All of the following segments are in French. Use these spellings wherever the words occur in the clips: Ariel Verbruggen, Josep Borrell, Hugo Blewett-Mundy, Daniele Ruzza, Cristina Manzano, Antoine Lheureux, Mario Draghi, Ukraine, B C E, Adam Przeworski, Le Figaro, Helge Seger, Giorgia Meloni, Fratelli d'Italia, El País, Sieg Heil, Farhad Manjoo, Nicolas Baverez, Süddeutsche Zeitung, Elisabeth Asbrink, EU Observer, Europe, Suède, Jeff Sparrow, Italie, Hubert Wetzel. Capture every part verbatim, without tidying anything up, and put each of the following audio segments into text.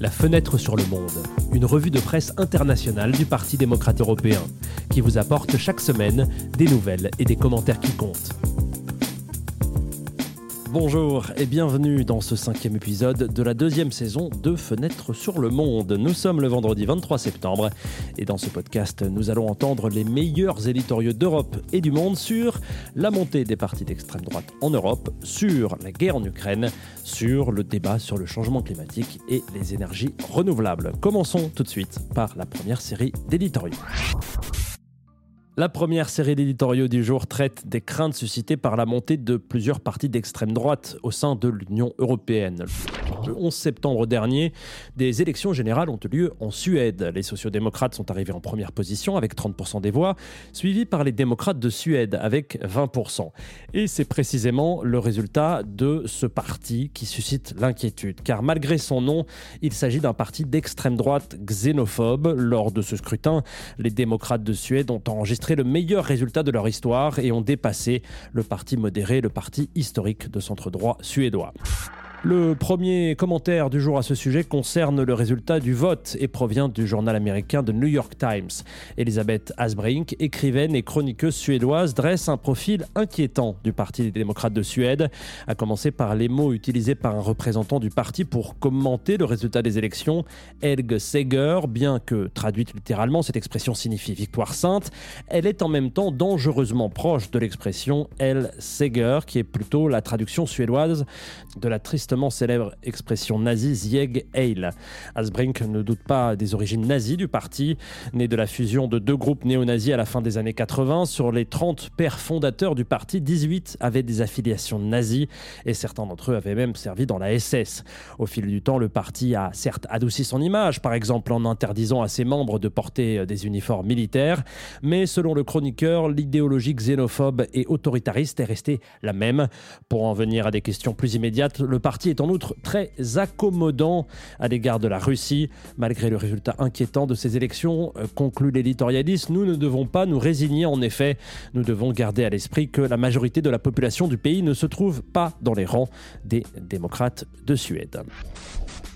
La fenêtre sur le monde, une revue de presse internationale du Parti démocrate européen, qui vous apporte chaque semaine des nouvelles et des commentaires qui comptent. Bonjour et bienvenue dans ce cinquième épisode de la deuxième saison de Fenêtre sur le monde. Nous sommes le vendredi vingt-trois septembre et dans ce podcast, nous allons entendre les meilleurs éditoriaux d'Europe et du monde sur la montée des partis d'extrême droite en Europe, sur la guerre en Ukraine, sur le débat sur le changement climatique et les énergies renouvelables. Commençons tout de suite par la première série d'éditoriaux. La première série d'éditoriaux du jour traite des craintes suscitées par la montée de plusieurs partis d'extrême droite au sein de l'Union européenne. Le onze septembre dernier, des élections générales ont eu lieu en Suède. Les sociodémocrates sont arrivés en première position avec trente pour cent des voix, suivis par les démocrates de Suède avec vingt pour cent. Et c'est précisément le résultat de ce parti qui suscite l'inquiétude. Car malgré son nom, il s'agit d'un parti d'extrême droite xénophobe. Lors de ce scrutin, les démocrates de Suède ont enregistré le meilleur résultat de leur histoire et ont dépassé le parti modéré, le parti historique de centre-droit suédois. Le premier commentaire du jour à ce sujet concerne le résultat du vote et provient du journal américain The New York Times. Elisabeth Asbrink, écrivaine et chroniqueuse suédoise, dresse un profil inquiétant du Parti des démocrates de Suède, à commencer par les mots utilisés par un représentant du parti pour commenter le résultat des élections, Helge Seger, bien que traduite littéralement, cette expression signifie victoire sainte. Elle est en même temps dangereusement proche de l'expression El Seger, qui est plutôt la traduction suédoise de la triste célèbre expression nazie Sieg Heil. Asbrink ne doute pas des origines nazies du parti, né de la fusion de deux groupes néo-nazis à la fin des années quatre-vingts. Sur les trente pères fondateurs du parti, dix-huit avaient des affiliations nazies et certains d'entre eux avaient même servi dans la S S. Au fil du temps, le parti a certes adouci son image, par exemple en interdisant à ses membres de porter des uniformes militaires, mais selon le chroniqueur, l'idéologie xénophobe et autoritariste est restée la même. Pour en venir à des questions plus immédiates, le parti est en outre très accommodant à l'égard de la Russie. Malgré le résultat inquiétant de ces élections, conclut l'éditorialiste, nous ne devons pas nous résigner. En effet, nous devons garder à l'esprit que la majorité de la population du pays ne se trouve pas dans les rangs des démocrates de Suède.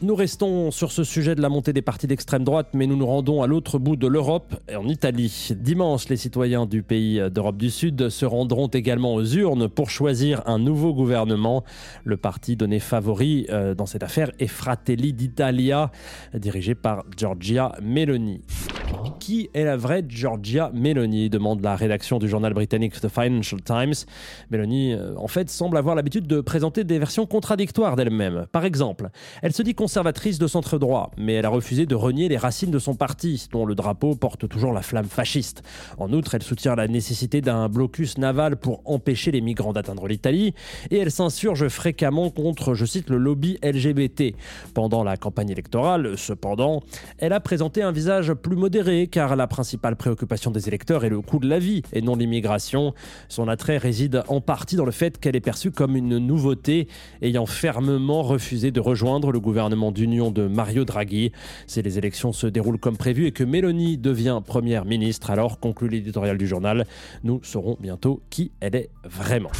Nous restons sur ce sujet de la montée des partis d'extrême droite, mais nous nous rendons à l'autre bout de l'Europe, en Italie. Dimanche, les citoyens du pays d'Europe du Sud se rendront également aux urnes pour choisir un nouveau gouvernement. Le parti donné favori dans cette affaire est Fratelli d'Italia, dirigé par Giorgia Meloni. Qui est la vraie Giorgia Meloni, demande la rédaction du journal britannique The Financial Times. Meloni, en fait, semble avoir l'habitude de présenter des versions contradictoires d'elle-même. Par exemple, elle se dit conservatrice de centre-droit, mais elle a refusé de renier les racines de son parti, dont le drapeau porte toujours la flamme fasciste. En outre, elle soutient la nécessité d'un blocus naval pour empêcher les migrants d'atteindre l'Italie, et elle s'insurge fréquemment contre, je cite, le lobby L G B T. Pendant la campagne électorale, cependant, elle a présenté un visage plus modéré, car la principale préoccupation des électeurs est le coût de la vie et non l'immigration. Son attrait réside en partie dans le fait qu'elle est perçue comme une nouveauté, ayant fermement refusé de rejoindre le gouvernement d'union de Mario Draghi. Si les élections se déroulent comme prévu et que Meloni devient première ministre, alors, conclut l'éditorial du journal, nous saurons bientôt qui elle est vraiment.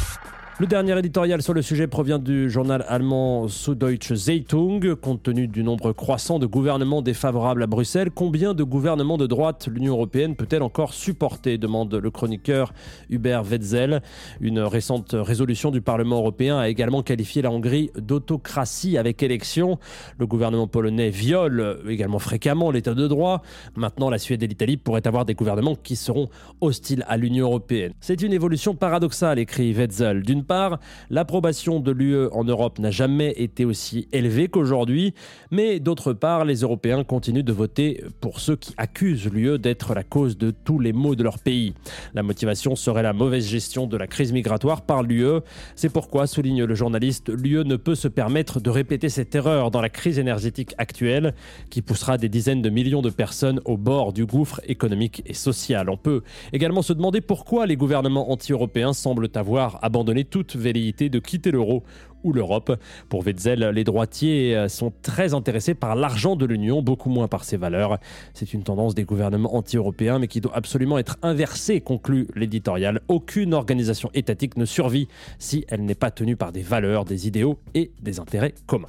Le dernier éditorial sur le sujet provient du journal allemand Süddeutsche Zeitung. Compte tenu du nombre croissant de gouvernements défavorables à Bruxelles, combien de gouvernements de droite l'Union européenne peut-elle encore supporter, demande le chroniqueur Hubert Wetzel. Une récente résolution du Parlement européen a également qualifié la Hongrie d'autocratie avec élection. Le gouvernement polonais viole également fréquemment l'état de droit. Maintenant, la Suède et l'Italie pourraient avoir des gouvernements qui seront hostiles à l'Union européenne. C'est une évolution paradoxale, écrit Wetzel. D'une part, l'approbation de l'U E en Europe n'a jamais été aussi élevée qu'aujourd'hui, mais d'autre part, les Européens continuent de voter pour ceux qui accusent l'U E d'être la cause de tous les maux de leur pays. La motivation serait la mauvaise gestion de la crise migratoire par l'U E. C'est pourquoi, souligne le journaliste, l'U E ne peut se permettre de répéter cette erreur dans la crise énergétique actuelle qui poussera des dizaines de millions de personnes au bord du gouffre économique et social. On peut également se demander pourquoi les gouvernements anti-européens semblent avoir abandonné tout toute velléité de quitter l'euro ou l'Europe. Pour Wetzel, les droitiers sont très intéressés par l'argent de l'Union, beaucoup moins par ses valeurs. C'est une tendance des gouvernements anti-européens, mais qui doit absolument être inversée, conclut l'éditorial. Aucune organisation étatique ne survit si elle n'est pas tenue par des valeurs, des idéaux et des intérêts communs.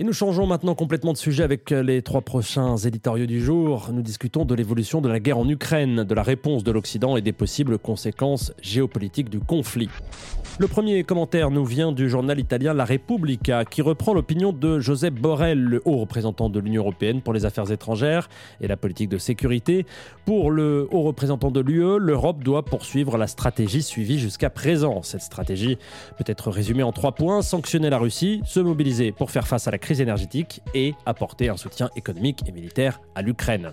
Et nous changeons maintenant complètement de sujet avec les trois prochains éditoriaux du jour. Nous discutons de l'évolution de la guerre en Ukraine, de la réponse de l'Occident et des possibles conséquences géopolitiques du conflit. Le premier commentaire nous vient du journal italien La Repubblica, qui reprend l'opinion de Josep Borrell, le haut représentant de l'Union européenne pour les affaires étrangères et la politique de sécurité. Pour le haut représentant de l'U E, l'Europe doit poursuivre la stratégie suivie jusqu'à présent. Cette stratégie peut être résumée en trois points: sanctionner la Russie, se mobiliser pour faire face à la crise énergétique et apporter un soutien économique et militaire à l'Ukraine.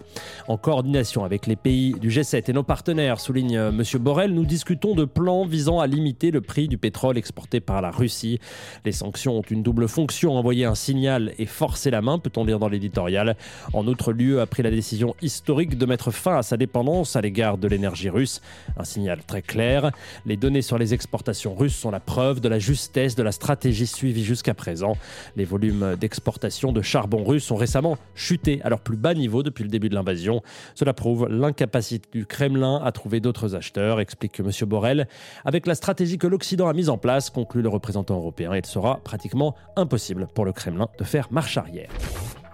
En coordination avec les pays du G sept et nos partenaires, souligne M. Borrell, nous discutons de plans visant à limiter le prix du pétrole exporté par la Russie. Les sanctions ont une double fonction: envoyer un signal et forcer la main, peut-on lire dans l'éditorial. En outre, l'U E a pris la décision historique de mettre fin à sa dépendance à l'égard de l'énergie russe. Un signal très clair. Les données sur les exportations russes sont la preuve de la justesse de la stratégie suivie jusqu'à présent. Les volumes d'exportation de charbon russe ont récemment chuté à leur plus bas niveau depuis le début de l'invasion. Cela prouve l'incapacité du Kremlin à trouver d'autres acheteurs, explique M. Borrell. Avec la stratégie que l'Occident a mise en place, conclut le représentant européen, il sera pratiquement impossible pour le Kremlin de faire marche arrière.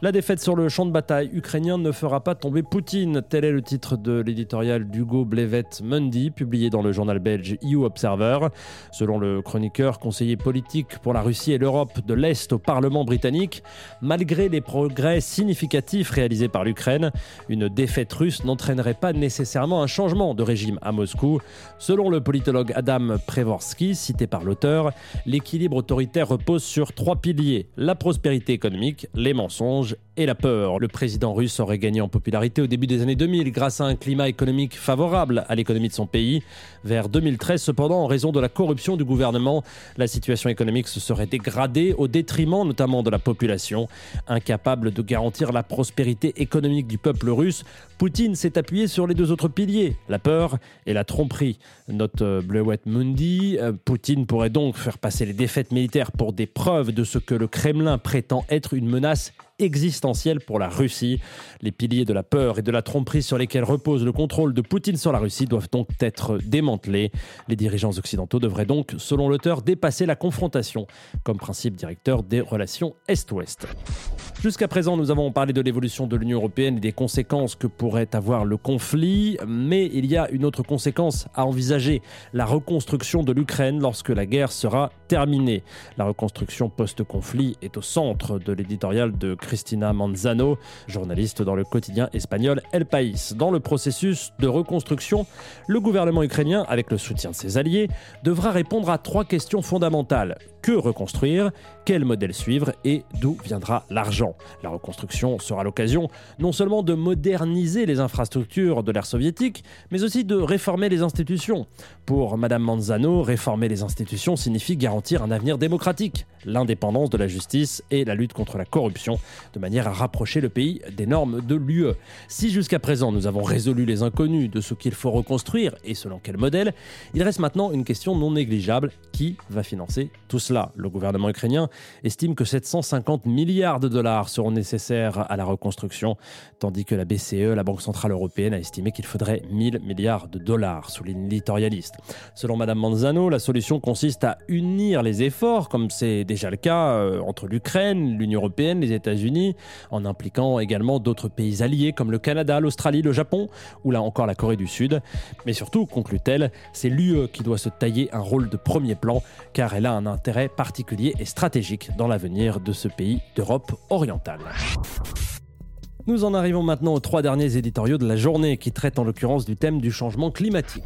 La défaite sur le champ de bataille ukrainien ne fera pas tomber Poutine. Tel est le titre de l'éditorial d'Hugo Blewett-Mundy, publié dans le journal belge E U Observer. Selon le chroniqueur, conseiller politique pour la Russie et l'Europe de l'Est au Parlement britannique, malgré les progrès significatifs réalisés par l'Ukraine, une défaite russe n'entraînerait pas nécessairement un changement de régime à Moscou. Selon le politologue Adam Przeworski, cité par l'auteur, l'équilibre autoritaire repose sur trois piliers: la prospérité économique, les mensonges et la peur. Le président russe aurait gagné en popularité au début des années deux mille grâce à un climat économique favorable à l'économie de son pays. Vers deux mille treize, cependant, en raison de la corruption du gouvernement, la situation économique se serait dégradée au détriment notamment de la population. Incapable de garantir la prospérité économique du peuple russe, Poutine s'est appuyé sur les deux autres piliers, la peur et la tromperie. Note Blewett-Mundy, Poutine pourrait donc faire passer les défaites militaires pour des preuves de ce que le Kremlin prétend être une menace existentielle pour la Russie. Les piliers de la peur et de la tromperie sur lesquels repose le contrôle de Poutine sur la Russie doivent donc être démantelés. Les dirigeants occidentaux devraient donc, selon l'auteur, dépasser la confrontation comme principe directeur des relations Est-Ouest. Jusqu'à présent, nous avons parlé de l'évolution de l'Union européenne et des conséquences que pourrait avoir le conflit, mais il y a une autre conséquence à envisager: la reconstruction de l'Ukraine lorsque la guerre sera terminée. La reconstruction post-conflit est au centre de l'éditorial de Cristina Manzano, journaliste dans le quotidien espagnol El País. Dans le processus de reconstruction, le gouvernement ukrainien, avec le soutien de ses alliés, devra répondre à trois questions fondamentales. Que reconstruire? Quel modèle suivre? Et d'où viendra l'argent? La reconstruction sera l'occasion non seulement de moderniser les infrastructures de l'ère soviétique, mais aussi de réformer les institutions. Pour Madame Manzano, réformer les institutions signifie garantir un avenir démocratique, l'indépendance de la justice et la lutte contre la corruption, de manière à rapprocher le pays des normes de l'U E. Si jusqu'à présent nous avons résolu les inconnus de ce qu'il faut reconstruire et selon quel modèle, il reste maintenant une question non négligeable: qui va financer tout cela? Là, le gouvernement ukrainien estime que sept cent cinquante milliards de dollars seront nécessaires à la reconstruction, tandis que la B C E, la Banque Centrale Européenne, a estimé qu'il faudrait mille milliards de dollars, souligne l'éditorialiste. Selon Mme Manzano, la solution consiste à unir les efforts, comme c'est déjà le cas euh, entre l'Ukraine, l'Union Européenne, les États-Unis, en impliquant également d'autres pays alliés comme le Canada, l'Australie, le Japon ou là encore la Corée du Sud. Mais surtout, conclut-elle, c'est l'U E qui doit se tailler un rôle de premier plan, car elle a un intérêt particulier et stratégique dans l'avenir de ce pays d'Europe orientale. Nous en arrivons maintenant aux trois derniers éditoriaux de la journée, qui traitent en l'occurrence du thème du changement climatique.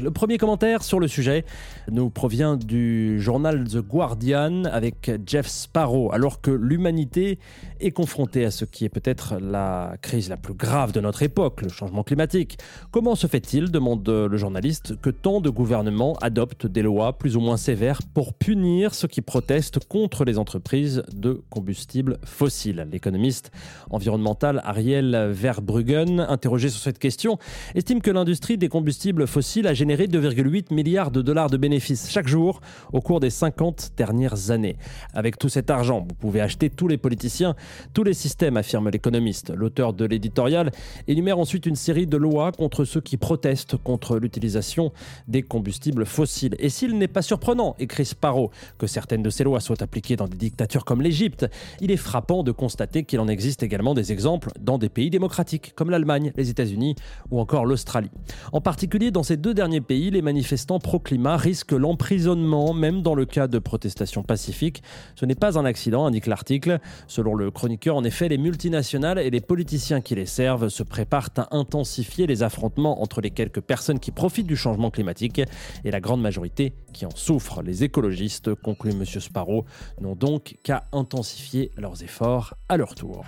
Le premier commentaire sur le sujet nous provient du journal The Guardian avec Jeff Sparrow. Alors que l'humanité est confrontée à ce qui est peut-être la crise la plus grave de notre époque, le changement climatique, comment se fait-il, demande le journaliste, que tant de gouvernements adoptent des lois plus ou moins sévères pour punir ceux qui protestent contre les entreprises de combustibles fossiles? L'économiste environnemental Ariel Verbruggen, interrogé sur cette question, estime que l'industrie des combustibles fossiles a généré généré deux virgule huit milliards de dollars de bénéfices chaque jour au cours des cinquante dernières années. Avec tout cet argent, vous pouvez acheter tous les politiciens, tous les systèmes, affirme l'économiste. L'auteur de l'éditorial énumère ensuite une série de lois contre ceux qui protestent contre l'utilisation des combustibles fossiles. Et s'il n'est pas surprenant, écrit Sparrow, que certaines de ces lois soient appliquées dans des dictatures comme l'Égypte, il est frappant de constater qu'il en existe également des exemples dans des pays démocratiques comme l'Allemagne, les États-Unis ou encore l'Australie. En particulier dans ces deux derniers pays, les manifestants pro-climat risquent l'emprisonnement, même dans le cas de protestations pacifiques. Ce n'est pas un accident, indique l'article. Selon le chroniqueur, en effet, les multinationales et les politiciens qui les servent se préparent à intensifier les affrontements entre les quelques personnes qui profitent du changement climatique et la grande majorité qui en souffre. Les écologistes, conclut M. Sparrow, n'ont donc qu'à intensifier leurs efforts à leur tour.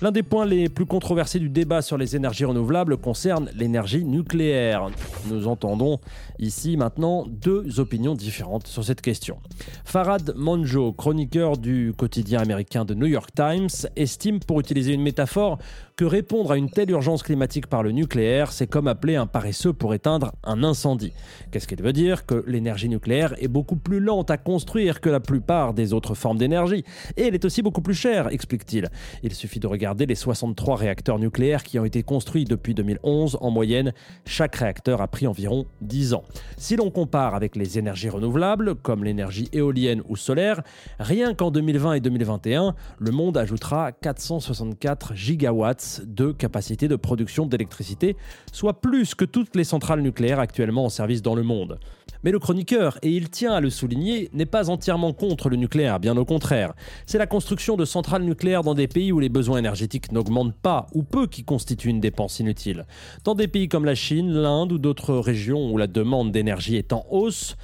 L'un des points les plus controversés du débat sur les énergies renouvelables concerne l'énergie nucléaire. Nous entendons ici maintenant deux opinions différentes sur cette question. Farhad Manjoo, chroniqueur du quotidien américain The New York Times, estime, pour utiliser une métaphore, que répondre à une telle urgence climatique par le nucléaire, c'est comme appeler un paresseux pour éteindre un incendie. Qu'est-ce qu'il veut dire ? Que l'énergie nucléaire est beaucoup plus lente à construire que la plupart des autres formes d'énergie. Et elle est aussi beaucoup plus chère, explique-t-il. Il suffit de regarder les soixante-trois réacteurs nucléaires qui ont été construits depuis deux mille onze. En moyenne, chaque réacteur a pris environ dix ans. Si l'on compare avec les énergies renouvelables, comme l'énergie éolienne ou solaire, rien qu'en deux mille vingt et deux mille vingt et un, le monde ajoutera quatre cent soixante-quatre gigawatts de capacité de production d'électricité, soit plus que toutes les centrales nucléaires actuellement en service dans le monde. Mais le chroniqueur, et il tient à le souligner, n'est pas entièrement contre le nucléaire, bien au contraire. C'est la construction de centrales nucléaires dans des pays où les besoins énergétiques n'augmentent pas ou peu qui constituent une dépense inutile. Dans des pays comme la Chine, l'Inde ou d'autres régions où la demande d'énergie est en hausse,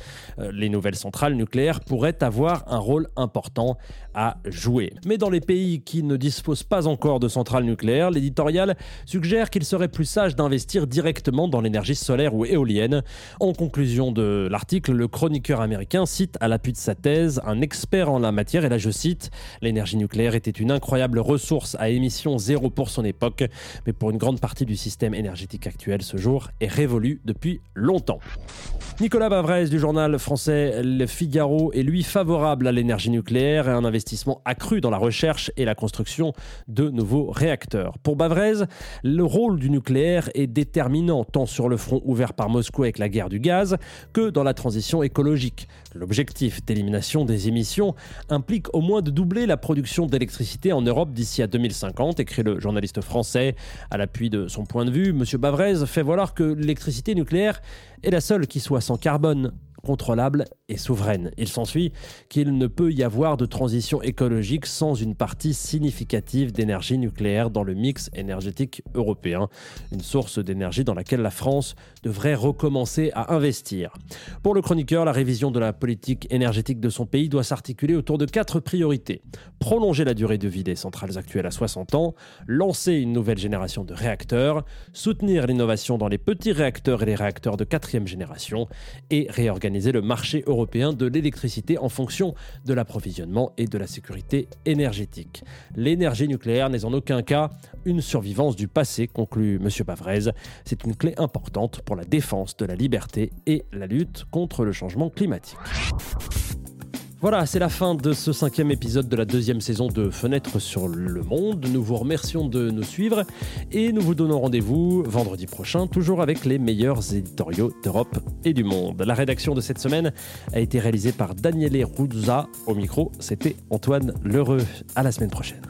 les nouvelles centrales nucléaires pourraient avoir un rôle important à jouer. Mais dans les pays qui ne disposent pas encore de centrales nucléaires, l'éditorial suggère qu'il serait plus sage d'investir directement dans l'énergie solaire ou éolienne. En conclusion de l'article, le chroniqueur américain cite à l'appui de sa thèse un expert en la matière, et là je cite « L'énergie nucléaire était une incroyable ressource à émission zéro pour son époque, mais pour une grande partie du système énergétique actuel, ce jour est révolu depuis longtemps. » Nicolas Baverez du journal français Le Figaro est lui favorable à l'énergie nucléaire et à un investissement accru dans la recherche et la construction de nouveaux réacteurs. Pour Baverez, le rôle du nucléaire est déterminant tant sur le front ouvert par Moscou avec la guerre du gaz que dans la transition écologique. L'objectif d'élimination des émissions implique au moins de doubler la production d'électricité en Europe d'ici à deux mille cinquante, écrit le journaliste français. À l'appui de son point de vue, M. Baverez fait valoir que l'électricité nucléaire est la seule qui soit sans carbone, contrôlable et souveraine. Il s'ensuit qu'il ne peut y avoir de transition écologique sans une partie significative d'énergie nucléaire dans le mix énergétique européen, une source d'énergie dans laquelle la France devrait recommencer à investir. Pour le chroniqueur, la révision de la politique énergétique de son pays doit s'articuler autour de quatre priorités. Prolonger la durée de vie des centrales actuelles à soixante ans, lancer une nouvelle génération de réacteurs, soutenir l'innovation dans les petits réacteurs et les réacteurs de quatrième génération, et réorganiser le marché européen de l'électricité en fonction de l'approvisionnement et de la sécurité énergétique. L'énergie nucléaire n'est en aucun cas une survivance du passé, conclut M. Baverez. C'est une clé importante pour la défense de la liberté et la lutte contre le changement climatique. Voilà, c'est la fin de ce cinquième épisode de la deuxième saison de Fenêtre sur le Monde. Nous vous remercions de nous suivre et nous vous donnons rendez-vous vendredi prochain, toujours avec les meilleurs éditoriaux d'Europe et du monde. La rédaction de cette semaine a été réalisée par Daniele Ruzza. Au micro, c'était Antoine Lheureux. À la semaine prochaine.